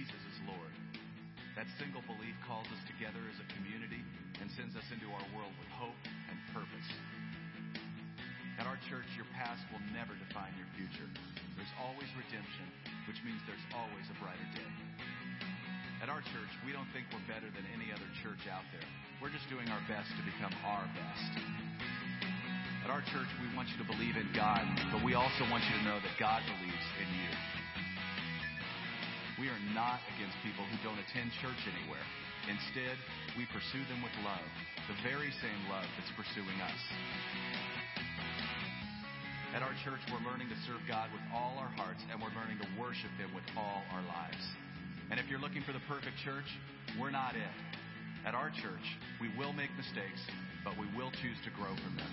Jesus is Lord. That single belief calls us together as a community and sends us into our world with hope and purpose. At our church, your past will never define your future. There's always redemption, which means there's always a brighter day. At our church, we don't think we're better than any other church out there. We're just doing our best to become our best. At our church, we want you to believe in God, but we also want you to know that God believes in you. We are not against people who don't attend church anywhere. Instead, we pursue them with love, the very same love that's pursuing us. At our church, we're learning to serve God with all our hearts, and we're learning to worship Him with all our lives. And if you're looking for the perfect church, we're not it. At our church, we will make mistakes, but we will choose to grow from them.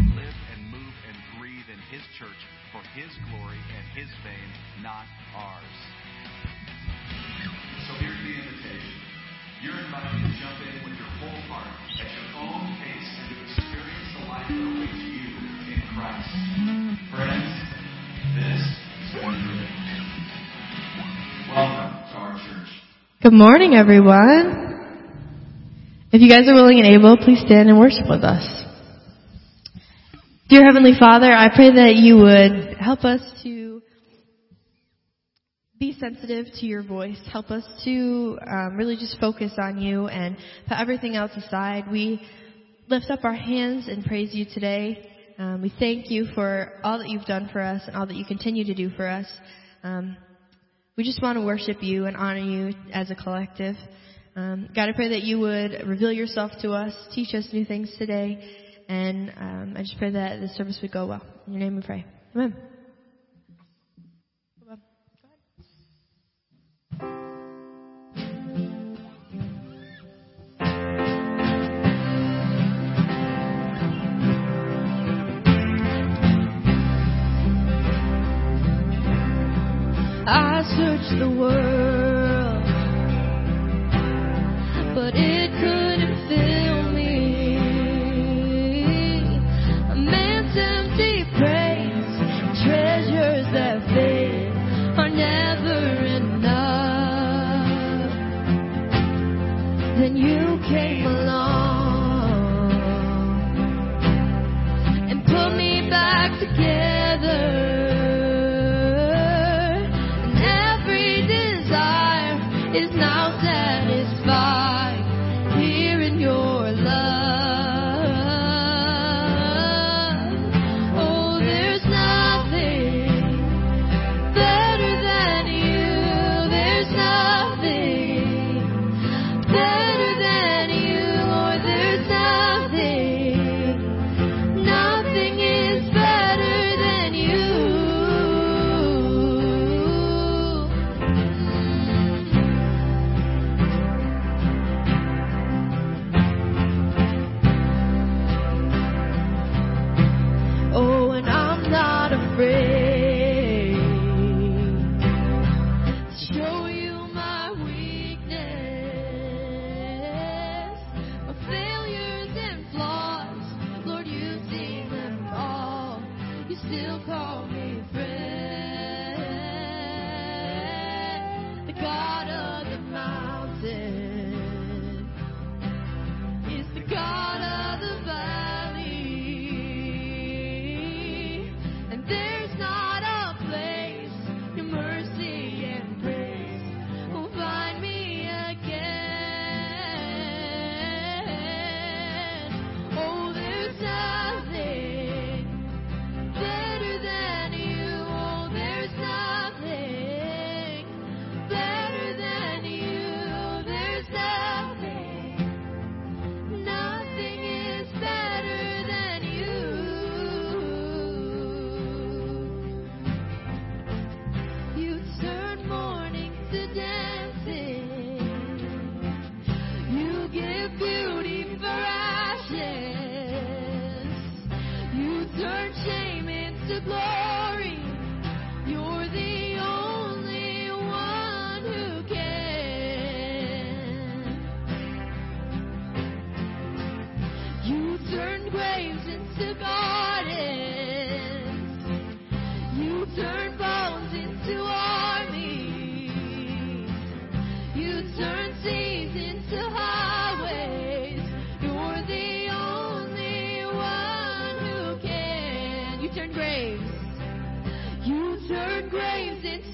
live and move and breathe in His church for His glory and His fame, not ours. So here's the invitation. You're invited to jump in with your whole heart at your own pace and to experience the life that awaits you in Christ. Friends, this is what you're doing. Welcome to our church. Good morning, everyone. If you guys are willing and able, please stand and worship with us. Dear Heavenly Father, I pray that you would help us to be sensitive to your voice. Help us to really just focus on you and put everything else aside. We lift up our hands and praise you today. We thank you for all that you've done for us and all that you continue to do for us. We just want to worship you and honor you as a collective. God, I pray that you would reveal yourself to us, teach us new things today. And I just pray that the service would go well. In your name we pray. Amen. I searched the world, but it couldn't fit. Then you came along and put me back together, and every desire is now satisfied here in your love. Oh, there's nothing better than you. There's nothing better.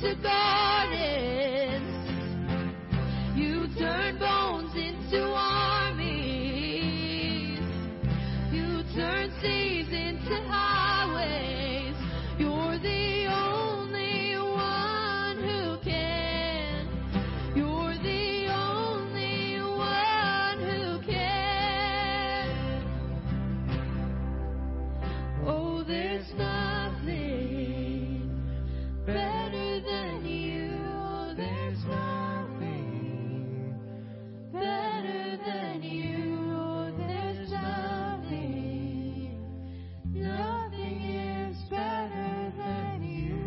into gardens. You turn bones into armies. You turn seas into highways. You're the only one who can. You're the only one who can. Oh, there's nothing better than you. There's nothing better than you. There's nothing, nothing is better than you.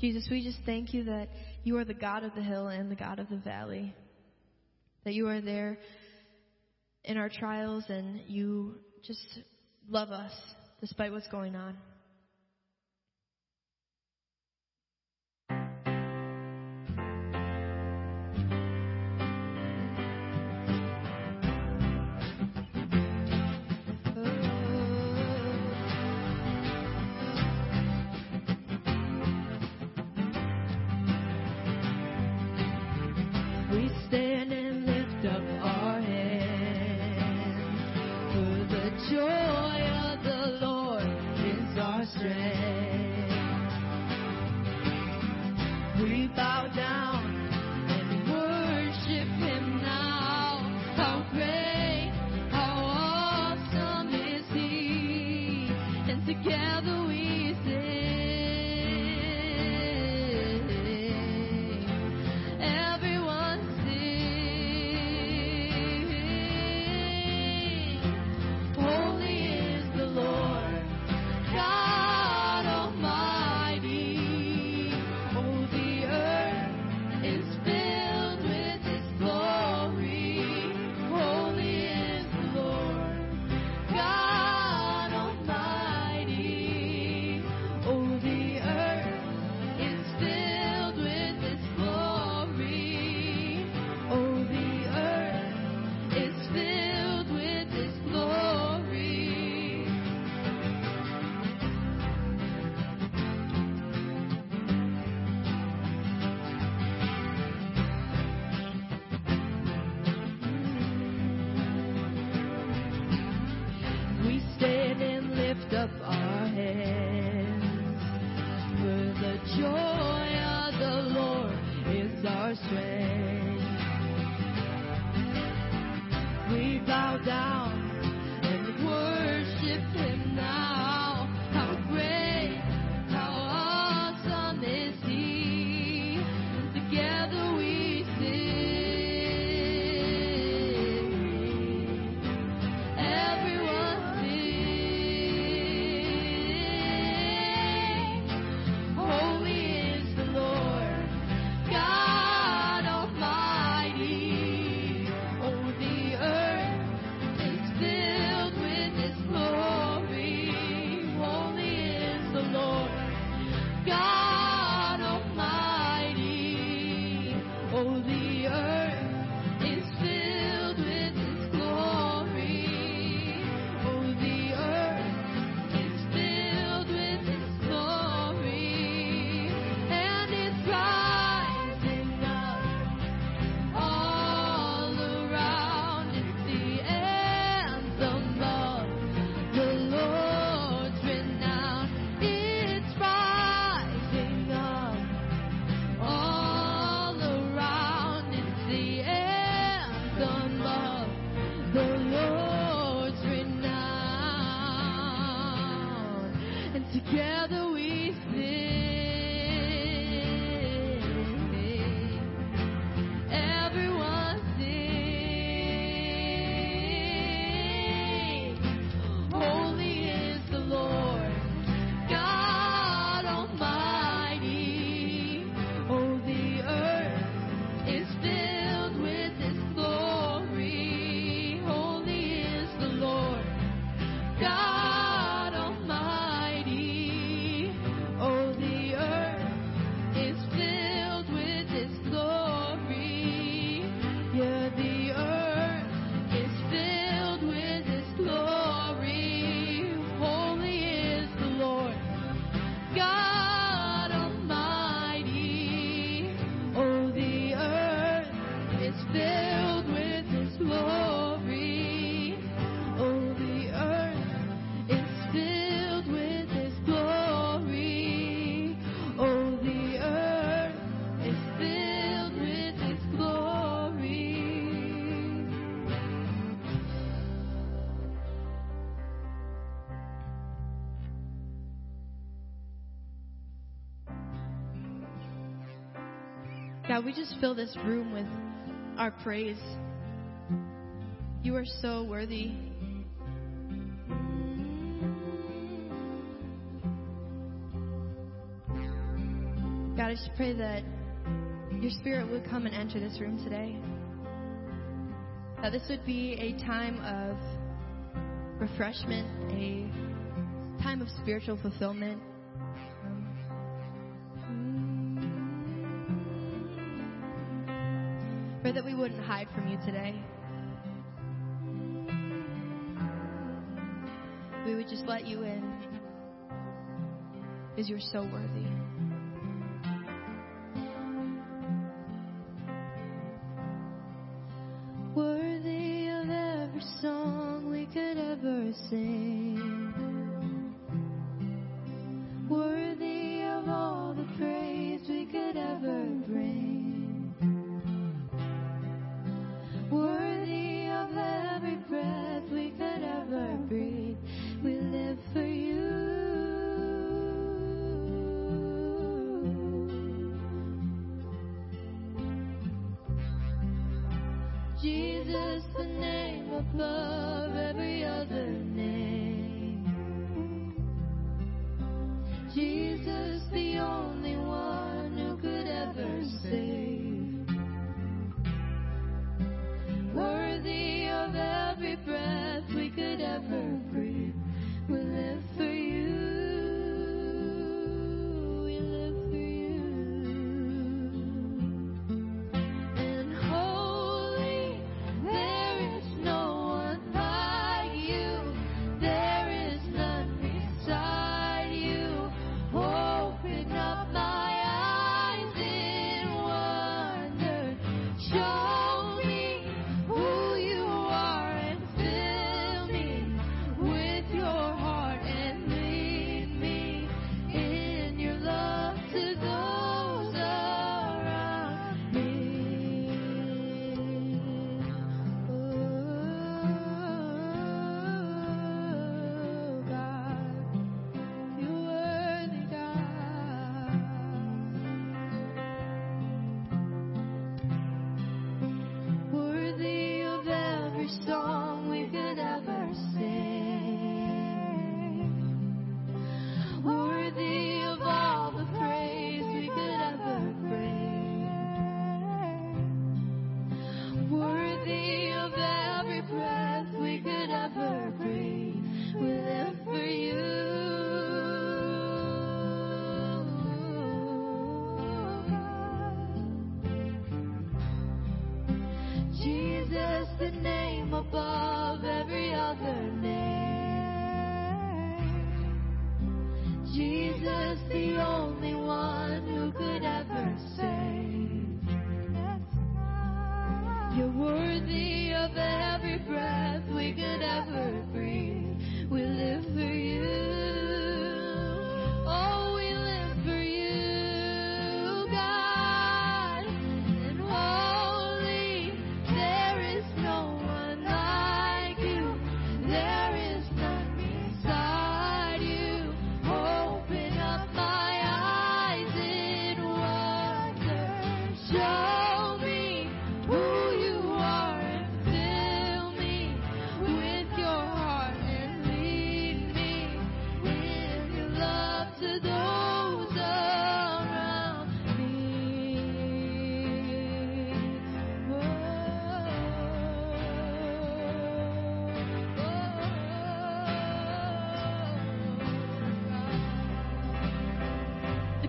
Jesus, we just thank you that you are the God of the hill and the God of the valley. That you are there in our trials and you just love us despite what's going on. We stand and lift up our hands, for the joy of the Lord is our strength. We bow down and worship Him now. How great, how awesome is He, and together we sing. God Almighty, oh the God, we just fill this room with our praise. You are so worthy. God, I just pray that your spirit would come and enter this room today. That this would be a time of refreshment, a time of spiritual fulfillment. Pray that we wouldn't hide from you today. We would just let you in because you're so worthy. Worthy of every song we could ever sing. Worthy of all the praise we could ever bring. Worthy of every breath we could ever breathe. We live for you. Jesus, the name above every other name. Jesus, the only one who could ever save. Worthy of every breath we could ever breathe. We live for you, we live for you. And holy, there is no one like you, there is none beside you. Open up my eyes in wonder, show me who you are and fill me with your song we could ever sing. Worthy of all the praise we could ever bring. Worthy of every breath we could ever breathe. We live for you. Jesus, the name above every other name. Jesus, the only one who could ever save. You're worthy of every breath we could ever breathe. We live for you. Oh, we live for you, God.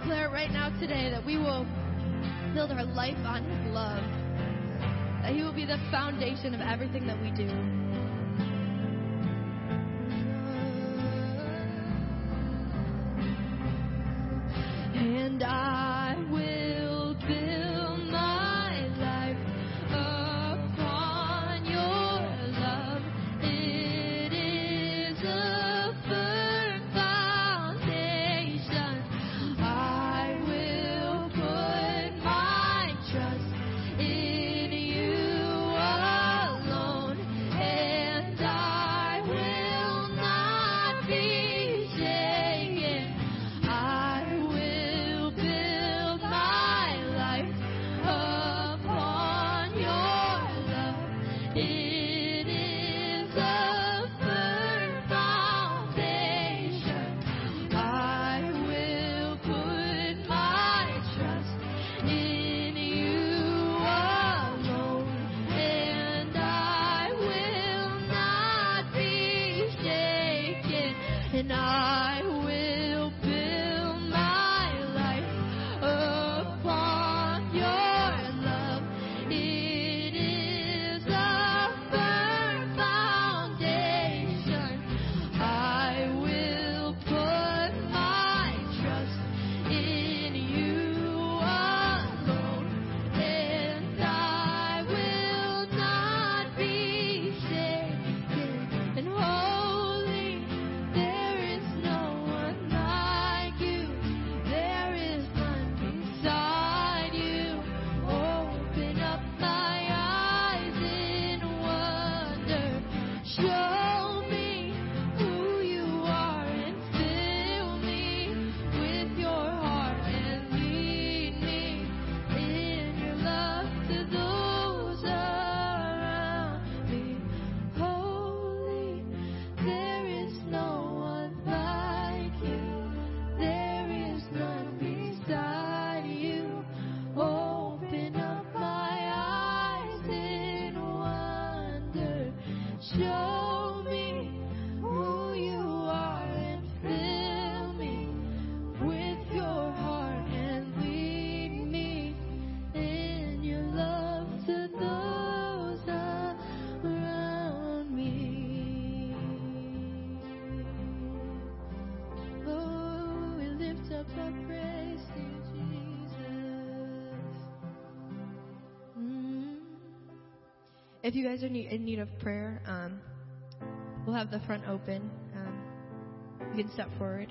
And right now today that we will build our life on his love, that he will be the foundation of everything that we do. And I will build my life upon your love. It is a firm foundation. Trust in you alone. If you guys are in need of prayer, we'll have the front open. You can step forward.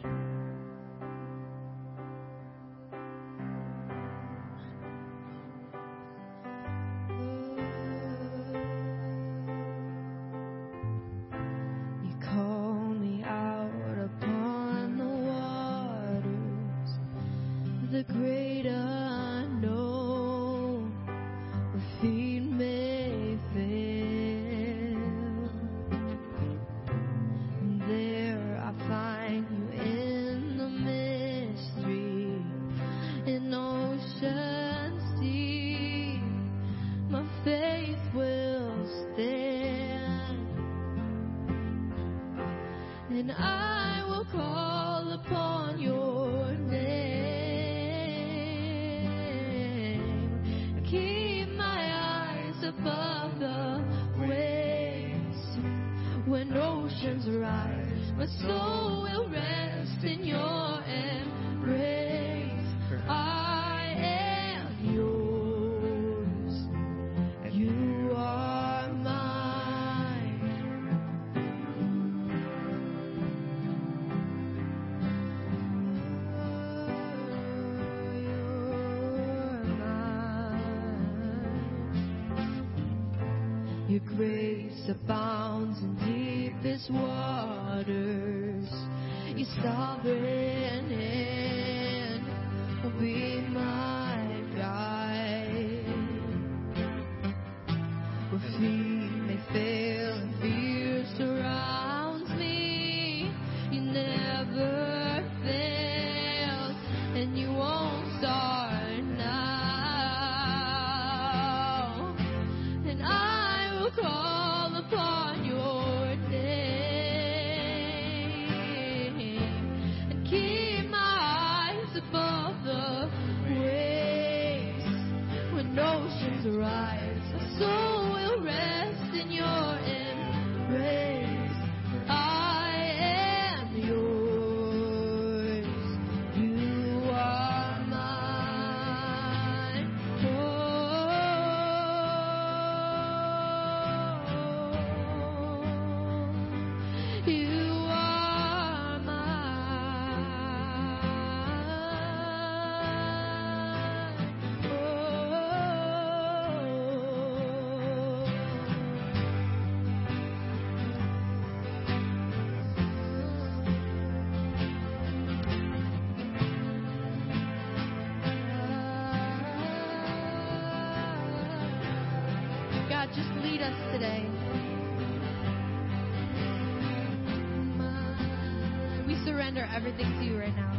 Your grace abounds in deepest waters. Your sovereign hand will be my guide. Where feet may fail and fear surrounds me, you never fail, and you won't start now. And I will call upon your name and keep my eyes above the waves. When oceans rise, my soul will rest in your embrace. I am yours, you are mine. You are mine. God, just lead us today. We surrender everything to you right now.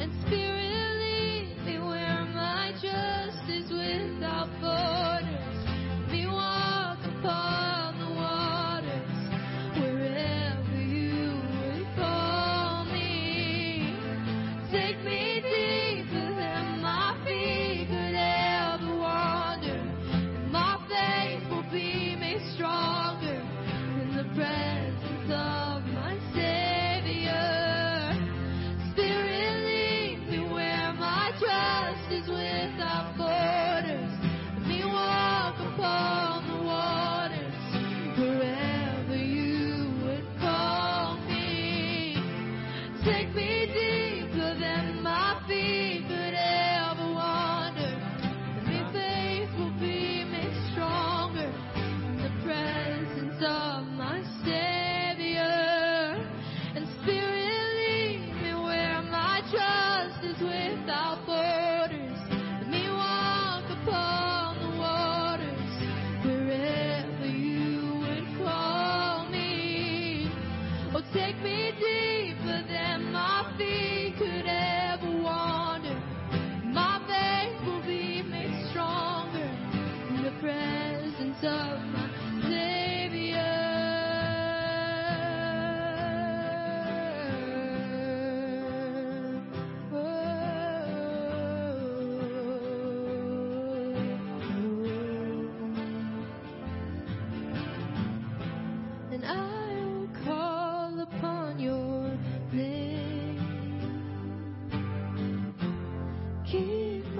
And Spirit, lead me where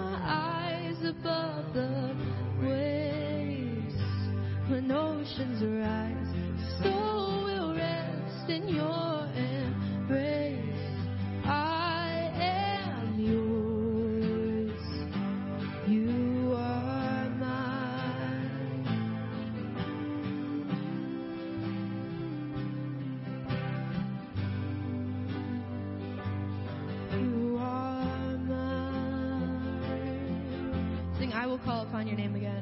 my eyes above the waves. When oceans rise, soul will rest in your embrace. I am yours, you are mine. You are mine. Sing, I will call upon your name again.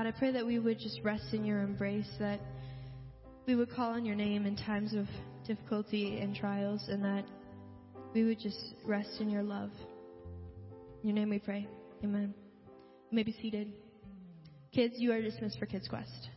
I pray that we would just rest in your embrace, that we would call on your name in times of difficulty and trials, and that we would just rest in your love. In your name we pray. Amen. You may be seated. Kids, you are dismissed for Kids Quest.